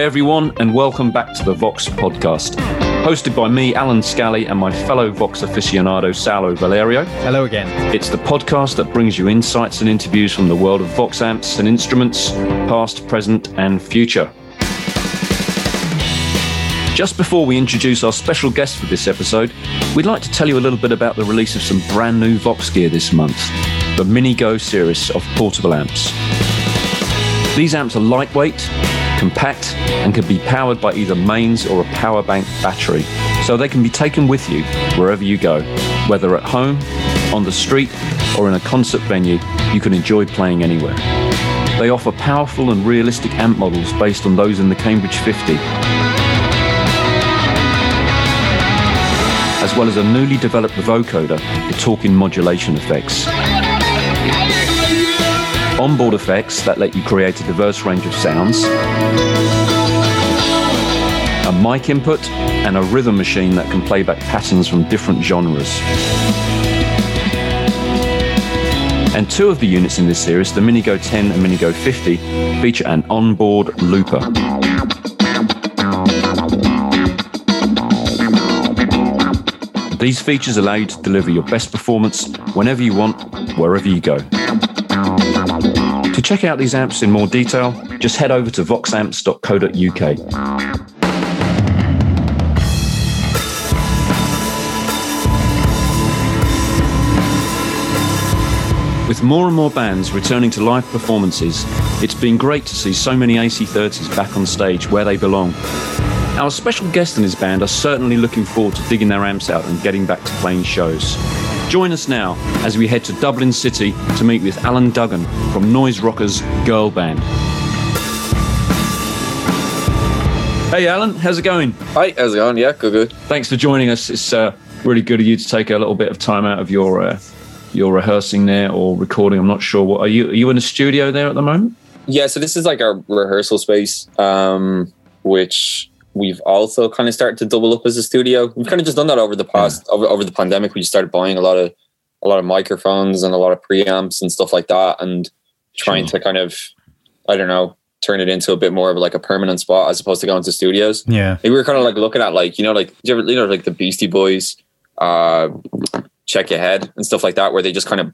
Hi everyone, and welcome back to the Vox podcast, hosted by me, Alan Scally, and my fellow Vox aficionado, Salo Valerio. Hello again. It's the podcast that brings you insights and interviews from the world of Vox amps and instruments, past, present, and future. Just before we introduce our special guest for this episode, we'd like to tell you a little bit about the release of some brand new Vox gear this month, the Minigo series of portable amps. These amps are lightweight, compact, and can be powered by either mains or a power bank battery, so they can be taken with you wherever you go. Whether at home, on the street, or in a concert venue, you can enjoy playing anywhere. They offer powerful and realistic amp models based on those in the Cambridge 50, as well as a newly developed vocoder for talking modulation effects. Onboard effects that let you create a diverse range of sounds, a mic input, and a rhythm machine that can play back patterns from different genres. And two of the units in this series, the Minigo 10 and Minigo 50, feature an onboard looper. These features allow you to deliver your best performance whenever you want, wherever you go. To check out these amps in more detail, just head over to voxamps.co.uk. With more and more bands returning to live performances, it's been great to see so many AC30s back on stage where they belong. Our special guest and his band are certainly looking forward to digging their amps out and getting back to playing shows. Join us now as we head to Dublin City to meet with Alan Duggan from noise rockers Girl Band. Hey Alan, how's it going? Hi, how's it going? Yeah, good. Thanks for joining us. It's really good of you to take a little bit of time out of your rehearsing there or recording. I'm not sure. What are you in a studio there at the moment? Yeah, so this is like our rehearsal space, which we've also kind of started to double up as a studio. We've kind of just done that over the past, over the pandemic. We just started buying a lot of microphones and a lot of preamps and stuff like that, and trying to kind of, I don't know, turn it into a bit more of like a permanent spot as opposed to going to studios. Yeah. We were kind of like looking at like, you know, like, do you ever, you know, like the Beastie Boys, Check Your Head and stuff like that, where they just kind of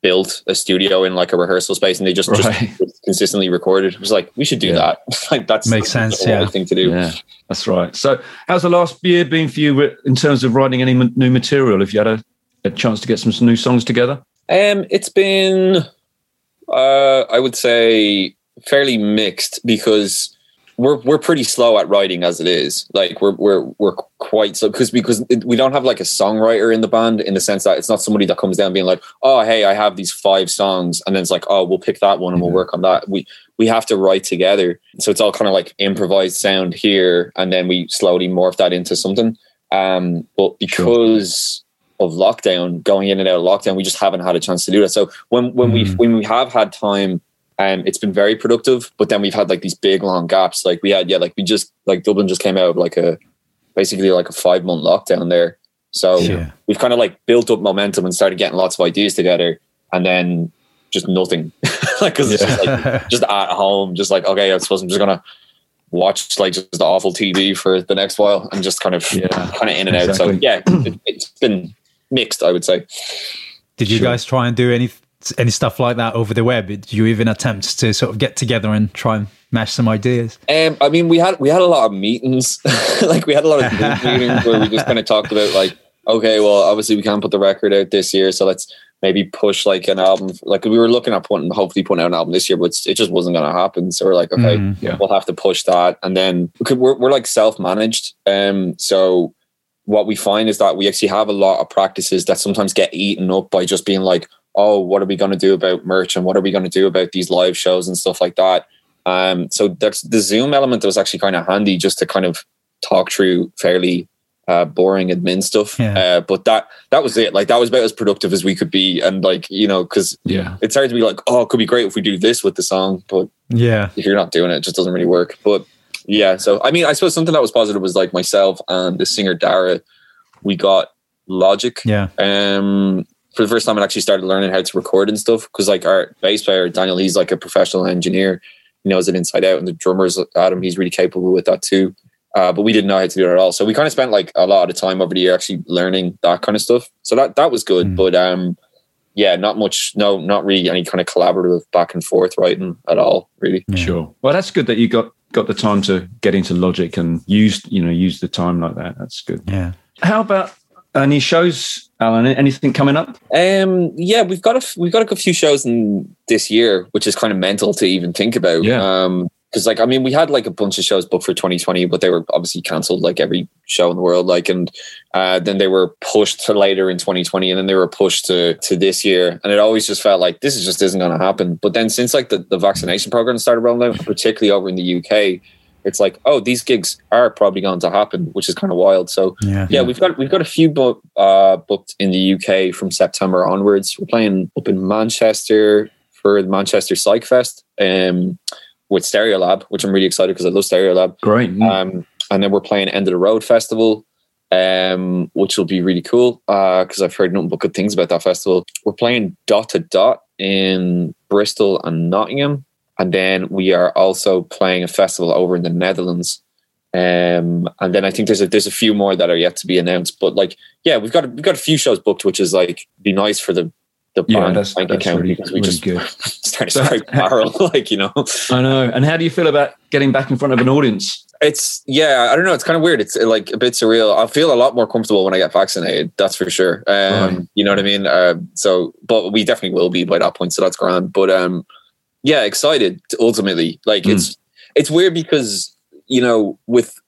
built a studio in like a rehearsal space and they just consistently recorded. It was like, we should do that. Like that makes sense. Yeah, thing to do. Yeah, that's right. So how's the last year been for you in terms of writing any new material? Have you had a chance to get some new songs together? It's been, I would say, fairly mixed, because we're pretty slow at writing as it is. Like we're quite slow because we don't have like a songwriter in the band, in the sense that it's not somebody that comes down being like, oh, hey, I have these 5 songs, and then it's like, oh, we'll pick that one and we'll work on that. We have to write together. So it's all kind of like improvised sound here, and then we slowly morph that into something. But because of lockdown, going in and out of lockdown, we just haven't had a chance to do that. So when we have had time, it's been very productive, but then we've had like these big long gaps. Like we had, Dublin just came out of like basically a 5-month lockdown there. So we've kind of like built up momentum and started getting lots of ideas together, and then just nothing. Like, cause it's just at home, just like, okay, I suppose I'm just going to watch like just awful TV for the next while, and just kind of in and out. So it's been mixed, I would say. Did you guys try and do any stuff like that over the web? Did you even attempt to sort of get together and try and mash some ideas? I mean, we had a lot of meetings. Like we had a lot of meetings where we just kind of talked about like, okay, well, obviously we can't put the record out this year, so let's maybe push like an album. Like we were looking at hopefully putting out an album this year, but it just wasn't going to happen. So we're like, okay, we'll have to push that. And then we're like self-managed. So what we find is that we actually have a lot of practices that sometimes get eaten up by just being like, oh, what are we going to do about merch, and what are we going to do about these live shows and stuff like that? So that's the Zoom element that was actually kind of handy, just to kind of talk through fairly boring admin stuff. Yeah. But that was it. Like that was about as productive as we could be. And like, you know, because it's hard to be like, oh, it could be great if we do this with the song, but if you're not doing it, it just doesn't really work. But yeah, so I mean, I suppose something that was positive was like myself and the singer Dara, we got Logic. Yeah. For the first time, I actually started learning how to record and stuff, because like our bass player Daniel, he's like a professional engineer, you know, as an inside out, and the drummer's Adam, he's really capable with that too. But we didn't know how to do that at all. So we kind of spent like a lot of time over the year actually learning that kind of stuff. So that was good. But yeah, not much, not really any kind of collaborative back and forth writing at all, really. Sure. Well, that's good that you got the time to get into Logic and use the time like that. That's good. Yeah. How about any shows, Alan? Anything coming up? Yeah, we've got a few shows in this year, which is kind of mental to even think about. Yeah. Because, like, I mean, we had like a bunch of shows booked for 2020, but they were obviously cancelled, like every show in the world. Like, and then they were pushed to later in 2020, and then they were pushed to this year. And it always just felt like this just isn't going to happen. But then since like the vaccination program started rolling out, particularly over in the UK, it's like, oh, these gigs are probably going to happen, which is kind of wild. So yeah, we've got a few booked in the UK from September onwards. We're playing up in Manchester for the Manchester Psych Fest. With Stereolab, which I'm really excited because I love Stereolab. Great. And then we're playing End of the Road Festival, which will be really cool because I've heard nothing but good things about that festival. We're playing Dot to Dot in Bristol and Nottingham. And then we are also playing a festival over in the Netherlands. And then I think there's a few more that are yet to be announced. But like, yeah, we've got a few shows booked, which is like be nice for the band bank account really, because we really just started to strike barrel, like, you know. I know. And how do you feel about getting back in front of an audience? It's, yeah, I don't know. It's kind of weird. It's like a bit surreal. I feel a lot more comfortable when I get vaccinated. That's for sure. Right. You know what I mean? So, but we definitely will be by that point. So that's grand. But yeah, excited ultimately. Like it's weird because, you know, with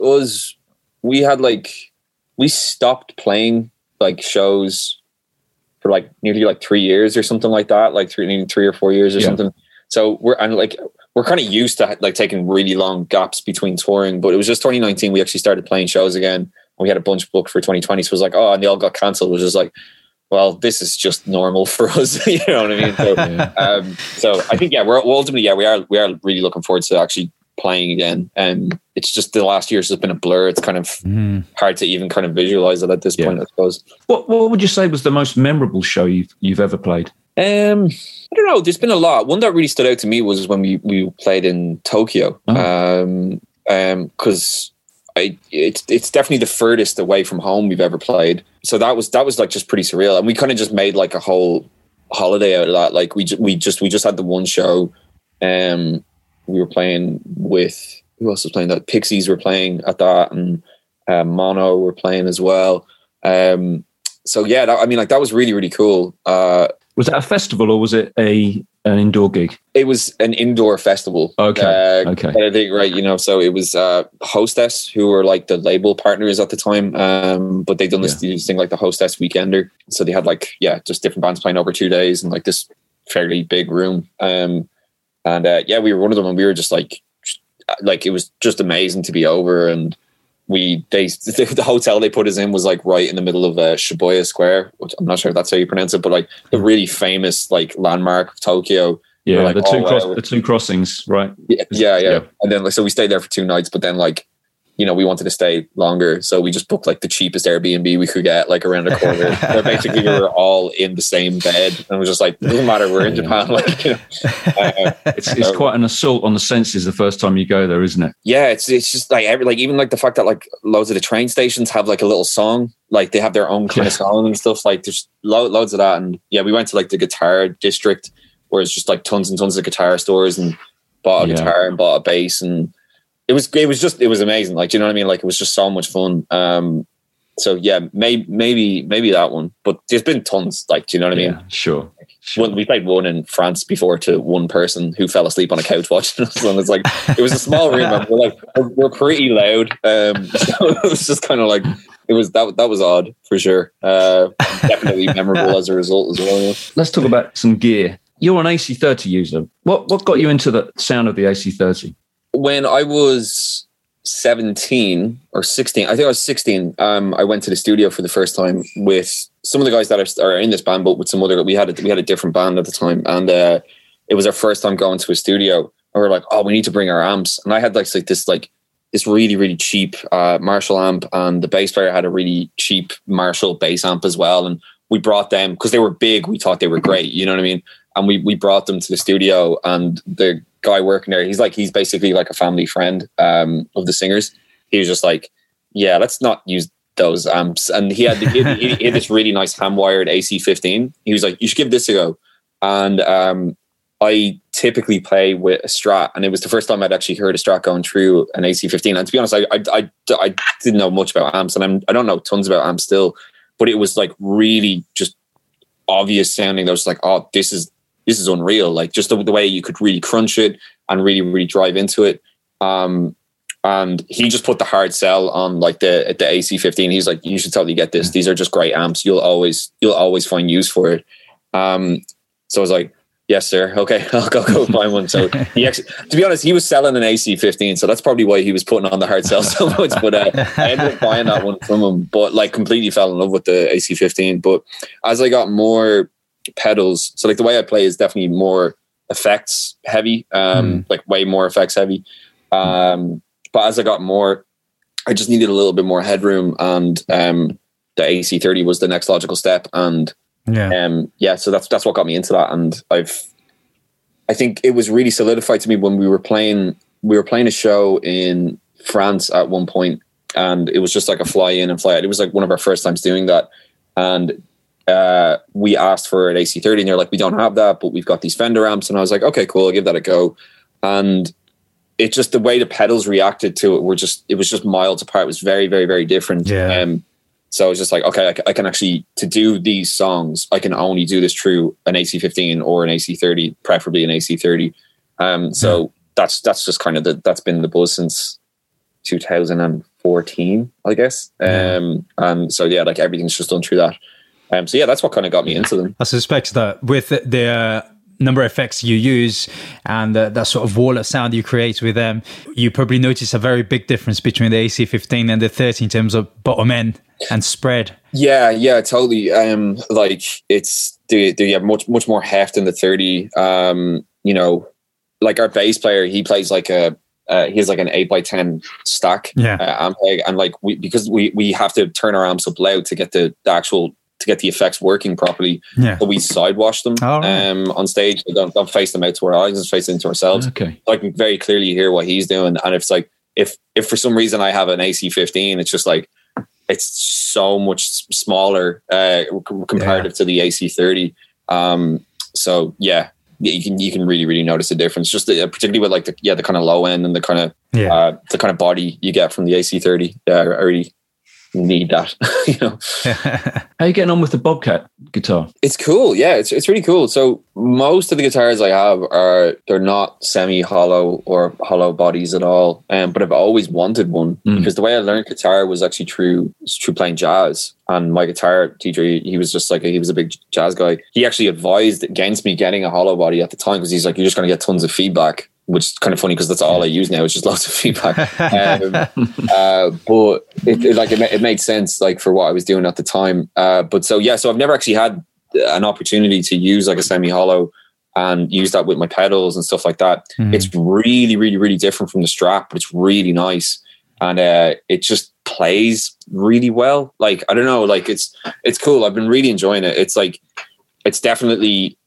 us, we had like, we stopped playing like shows for like nearly like 3 years or something like that, like three or 4 years or something. So we're kind of used to like taking really long gaps between touring, but it was just 2019 we actually started playing shows again, and we had a bunch booked for 2020. So it was like, oh, and they all got cancelled. It was just like, well, this is just normal for us. You know what I mean? So, so I think we are really looking forward to actually playing again. And it's just the last year's has been a blur. It's kind of hard to even kind of visualize it at this point, I suppose. What would you say was the most memorable show you've ever played? I don't know, there's been a lot. One that really stood out to me was when we played in Tokyo. Because it's definitely the furthest away from home we've ever played, so that was like just pretty surreal. And we kind of just made like a whole holiday out of that. Like we just had the one show. We were playing with, who else was playing that? Pixies were playing at that, and Mono were playing as well. So yeah, that was really, really cool. Was that a festival or was it an indoor gig? It was an indoor festival. Okay. I think, right, you know, so it was Hostess, who were like the label partners at the time, but they done this thing like the Hostess Weekender. So they had like, just different bands playing over 2 days in like this fairly big room. And we were one of them, and we were just like it was just amazing to be over. And the hotel they put us in was like right in the middle of Shibuya Square, which I'm not sure if that's how you pronounce it, but like the really famous like landmark of Tokyo. Yeah, like, the two crossings, right? Yeah. And then so we stayed there for 2 nights, but then like, you know, we wanted to stay longer, so we just booked like the cheapest Airbnb we could get, like around the corner. Where basically, we were all in the same bed, and we're just like, doesn't matter, we're in Japan. Like, you know, it's quite an assault on the senses the first time you go there, isn't it? Yeah, it's just like even the fact that like loads of the train stations have like a little song, like they have their own kind of song and stuff. Like there's loads of that, and yeah, we went to like the guitar district where it's just like tons and tons of guitar stores, and bought a guitar and bought a bass and. It was amazing. Like, do you know what I mean? Like, it was just so much fun. So yeah, maybe that one, but there's been tons. Like, do you know what I mean? Sure. We played one in France before to one person who fell asleep on a couch watching us. And it's like, it was a small room. And we're pretty loud. So it was just kind of like, that was odd for sure. Definitely memorable as a result as well. Let's talk about some gear. You're an AC30 user. What got you into the sound of the AC30? When I was 17 or 16, I think I was 16, I went to the studio for the first time with some of the guys that are in this band, but with some other, we had a different band at the time. And it was our first time going to a studio, and we were like, oh, we need to bring our amps. And I had this really, really cheap Marshall amp, and the bass player had a really cheap Marshall bass amp as well. And we brought them because they were big. We thought they were great. You know what I mean? And we brought them to the studio, and the guy working there, he's basically like a family friend of the singers. He was just like, yeah, let's not use those amps. And he had this really nice ham-wired AC15. He was like, you should give this a go. And I typically play with a Strat, and it was the first time I'd actually heard a Strat going through an AC15. And to be honest, I didn't know much about amps, and I don't know tons about amps still, but it was like really just obvious sounding. I was like, oh, this is unreal. Like just the way you could really crunch it and really, really drive into it. And he just put the hard sell on like the AC15. He's like, you should totally get this. These are just great amps. You'll always find use for it. So I was like, yes, sir. Okay, I'll go find one. So he actually, to be honest, he was selling an AC15, so that's probably why he was putting on the hard sell so much. But I ended up buying that one from him. But like completely fell in love with the AC15. But as I got more pedals, so like the way I play is definitely more effects heavy, like way more effects heavy. But as I got more, I just needed a little bit more headroom, and the AC30 was the next logical step. And so that's what got me into that. And I think it was really solidified to me when we were playing a show in France at one point, and it was just like a fly in and fly out. It was like one of our first times doing that. And we asked for an AC30, and they're like, we don't have that, but we've got these Fender amps. And I was like, okay, cool, I'll give that a go. And it just, the way the pedals reacted to it was just miles apart. It was very, very, very different. Yeah. So I was just like, okay, I can actually, to do these songs, I can only do this through an AC15 or an AC30, preferably an AC30. So that's just kind of that's been the buzz since 2014, I guess. So yeah, like everything's just done through that. So yeah, that's what kind of got me into them. I suspect that with the number of effects you use and that sort of wall of sound you create with them, you probably notice a very big difference between the AC15 and the 30 in terms of bottom end and spread. Yeah, totally. Like it's they have much more heft in the 30. You know, like our bass player, he plays like he has like an 8x10 stack. Yeah. Ampeg, and like because we have to turn our amps up loud to get the effects working properly. Yeah. So we sidewash them on stage. We don't face them out to our eyes, just face them to ourselves. Okay. So I can very clearly hear what he's doing. And it's like, if for some reason I have an AC15, it's just like, it's so much smaller comparative to the AC30. So yeah, you can really, really notice the difference. Just particularly with like the kind of low end and the kind of body you get from the AC30. Yeah, I really need that. You know. How are you getting on with the Bobcat guitar? It's cool. Yeah, it's really cool. So most of the guitars I have they're not semi-hollow or hollow bodies at all. But I've always wanted one because the way I learned guitar was actually through playing jazz. And my guitar teacher, he was just like, he was a big jazz guy. He actually advised against me getting a hollow body at the time because he's like, you're just going to get tons of feedback, which is kind of funny because that's all I use now. It's just lots of feedback. But it made sense like for what I was doing at the time. So I've never actually had an opportunity to use like a semi-hollow and use that with my pedals and stuff like that. It's really, really, really different from the Strat, but it's really nice. And it just plays really well. Like, I don't know, like it's cool. I've been really enjoying it. It's like, it's definitely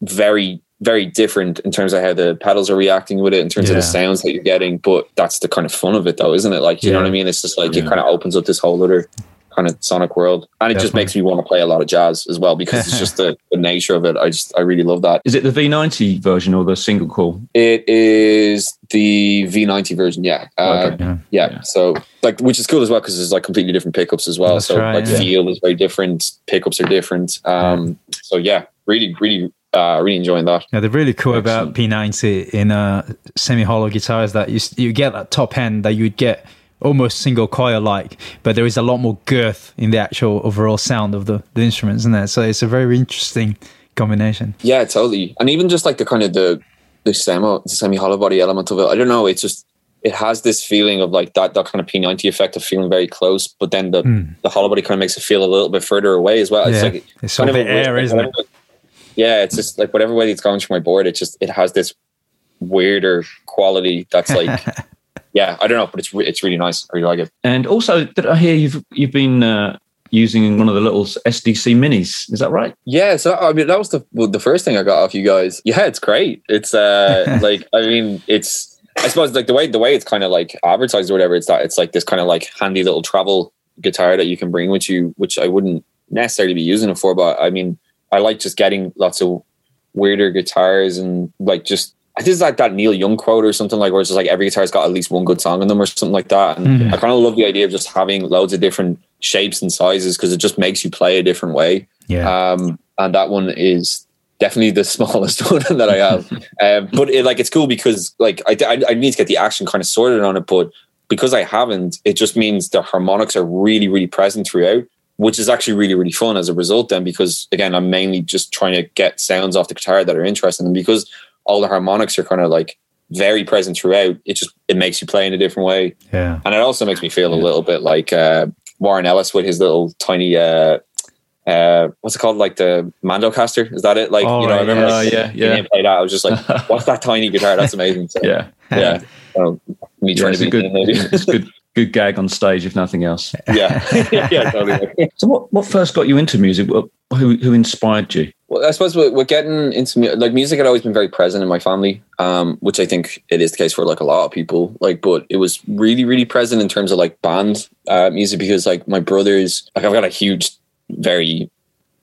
very, very different in terms of how the pedals are reacting with it, in terms of the sounds that you're getting. But that's the kind of fun of it though, isn't it? Like, you know what I mean? It's just like, it kind of opens up this whole other kind of sonic world. And it just makes me want to play a lot of jazz as well, because it's just the nature of it. I really love that. Is it the V90 version or the single coil? It is the V90 version. Yeah. So like, which is cool as well, because there's like completely different pickups as well. That's so right, like feel is very different. Pickups are different. So yeah, really, really, really enjoying that. Yeah, the really cool about P90 in semi-hollow guitar is that you get that top end that you'd get almost single coil like, but there is a lot more girth in the actual overall sound of the instruments, isn't there? So it's a very interesting combination. Yeah, totally. And even just like the kind of the semi-hollow body element of it, I don't know, it's just, it has this feeling of like that kind of P90 effect of feeling very close, but then the hollow body kind of makes it feel a little bit further away as well. It's like it's kind of a bit air, isn't it? Yeah, it's just like whatever way it's going through my board, it has this weirder quality that's like, yeah, I don't know, but it's really nice. I really like it. And also, did I hear you've been using one of the little SDC minis. Is that right? Yeah. So, I mean, that was the first thing I got off you guys. Yeah, it's great. It's like, I mean, it's, I suppose like the way it's kind of like advertised or whatever, it's that it's like this kind of like handy little travel guitar that you can bring with you, which I wouldn't necessarily be using it for, but I mean, I like just getting lots of weirder guitars and like just, I think it's like that Neil Young quote or something like where it's just like every guitar's got at least one good song in them or something like that. And I kind of love the idea of just having loads of different shapes and sizes because it just makes you play a different way. Yeah. And that one is definitely the smallest one that I have. But it, like, it's cool because like I need to get the action kind of sorted on it, but because I haven't, it just means the harmonics are really, really present throughout, which is actually really, really fun as a result then because, again, I'm mainly just trying to get sounds off the guitar that are interesting. And because all the harmonics are kind of like very present throughout, it makes you play in a different way. Yeah. And it also makes me feel a little bit like Warren Ellis with his little tiny what's it called, like the Mandocaster, is that it? Like, oh, you know, I remember when you play that, I was just like, what's that tiny guitar? That's amazing. So, yeah. Me trying to be good gag on stage, if nothing else. Yeah. Yeah, totally. So what first got you into music? Who inspired you? Well, I suppose we're getting into music had always been very present in my family, which I think it is the case for like a lot of people. Like, but it was really, really present in terms of like band music because like my brothers, like I've got a huge, very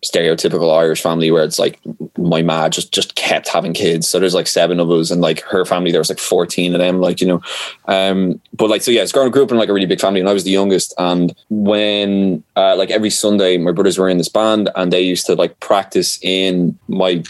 stereotypical Irish family where it's like my ma just kept having kids. So there's like 7 of us and like her family, there was like 14 of them, like, you know. But like, so yeah, it's grew up in like a really big family and I was the youngest. And when like every Sunday, my brothers were in this band and they used to like practice in my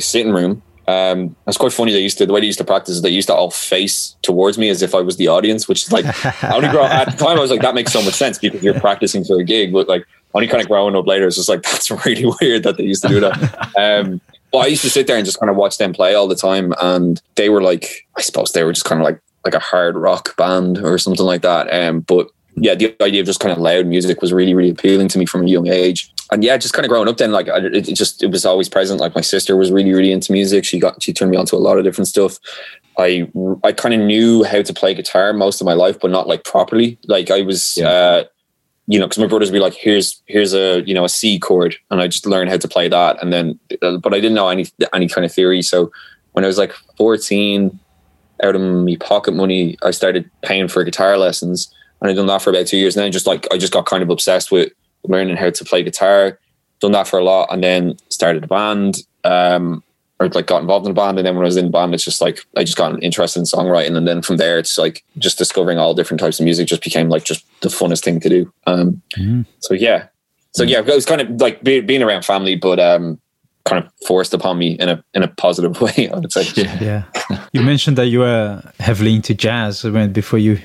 sitting room. It's quite funny. The way they used to practice is they used to all face towards me as if I was the audience, which is like, I only grew up at the time. I was like, that makes so much sense because you're practicing for a gig, but like only kind of growing up later, it's just like, that's really weird that they used to do that. But I used to sit there and just kind of watch them play all the time. And they were like, I suppose they were just kind of like a hard rock band or something like that. But yeah, the idea of just kind of loud music was really, really appealing to me from a young age. And yeah, just kind of growing up then, like it was always present. Like my sister was really, really into music. She turned me on to a lot of different stuff. I kind of knew how to play guitar most of my life, but not like properly. Like I was, you know, because my brothers would be like, here's a, you know, a C chord. And I just learned how to play that. And then, but I didn't know any kind of theory. So when I was like 14, out of my pocket money, I started paying for guitar lessons. And I'd done that for about 2 years. And then I just got kind of obsessed with learning how to play guitar, done that for a lot. And then started a band, or like got involved in a band. And then when I was in the band, it's just like, I just got interested in songwriting. And then from there, it's like just discovering all different types of music just became like just the funnest thing to do. So it was kind of like being around family, but, kind of forced upon me in a positive way, I would say. Yeah. You mentioned that you were heavily into jazz before you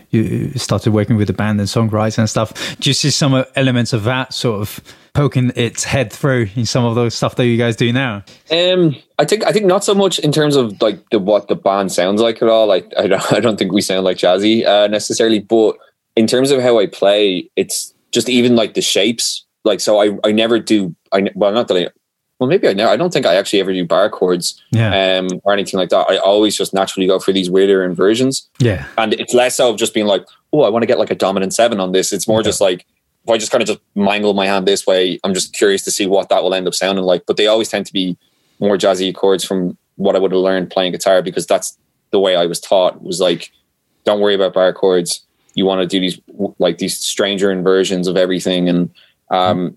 started working with the band and songwriting and stuff. Do you see some elements of that sort of poking its head through in some of those stuff that you guys do now? I think not so much in terms of like what the band sounds like at all. Like I don't think we sound like jazzy necessarily, but in terms of how I play, it's just even like the shapes. Like so, I don't think I actually ever do bar chords or anything like that. I always just naturally go for these weirder inversions. Yeah. And it's less so of just being like, oh, I want to get like a dominant 7 on this. It's more just like, if I just kind of just mangle my hand this way, I'm just curious to see what that will end up sounding like. But they always tend to be more jazzy chords from what I would have learned playing guitar, because that's the way I was taught, was like, don't worry about bar chords. You want to do these, like these stranger inversions of everything. And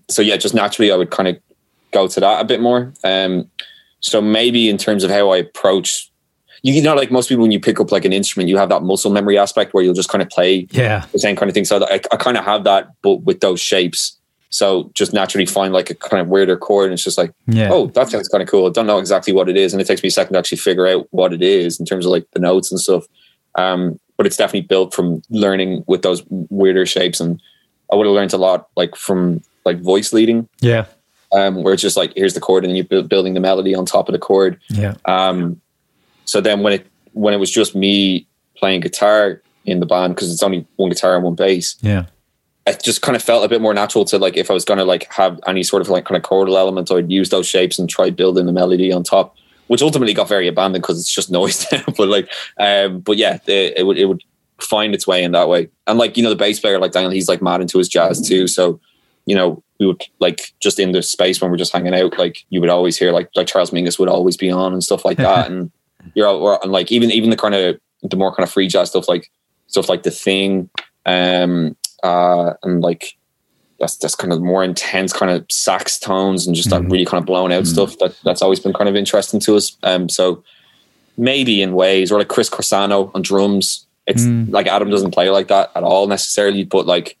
so yeah, just naturally I would kind of go to that a bit more. So maybe in terms of how I approach, you know, like most people, when you pick up like an instrument, you have that muscle memory aspect where you'll just kind of play the same kind of thing. So I kind of have that, but with those shapes. So just naturally find like a kind of weirder chord and it's just like, oh, that sounds kind of cool. I don't know exactly what it is. And it takes me a second to actually figure out what it is in terms of like the notes and stuff. But it's definitely built from learning with those weirder shapes. And I would have learned a lot like from like voice leading. Yeah. Where it's just like, here's the chord and you're building the melody on top of the chord. Yeah. So then when it was just me playing guitar in the band, because it's only one guitar and one bass. Yeah. It just kind of felt a bit more natural to like, if I was going to like have any sort of like kind of chordal element, I'd use those shapes and try building the melody on top, which ultimately got very abandoned because it's just noise. But like, but yeah, it would find its way in that way. And like, you know, the bass player, like Daniel, he's like mad into his jazz too. So, you know, we would, like, just in the space when we're just hanging out, like, you would always hear, like Charles Mingus would always be on and stuff like that. And you're all, and like, even the kind of, the more kind of free jazz stuff like The Thing, and like, that's kind of more intense kind of sax tones and just that really kind of blown out stuff that's always been kind of interesting to us. So maybe in ways, or like Chris Corsano on drums, it's like Adam doesn't play like that at all necessarily, but like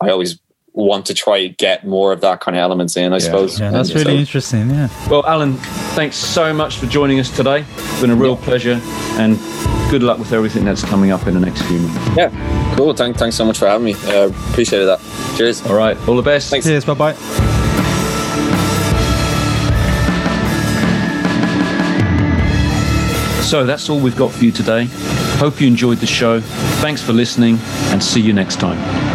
I always want to try get more of that kind of elements in, I suppose. Yeah, that's really interesting. Yeah. Well, Alan, thanks so much for joining us today. It's been a real pleasure, and good luck with everything that's coming up in the next few months. Yeah, cool. Thanks so much for having me. Appreciated that. Cheers. All right. All the best. Thanks. Cheers. Bye bye. So that's all we've got for you today. Hope you enjoyed the show. Thanks for listening, and see you next time.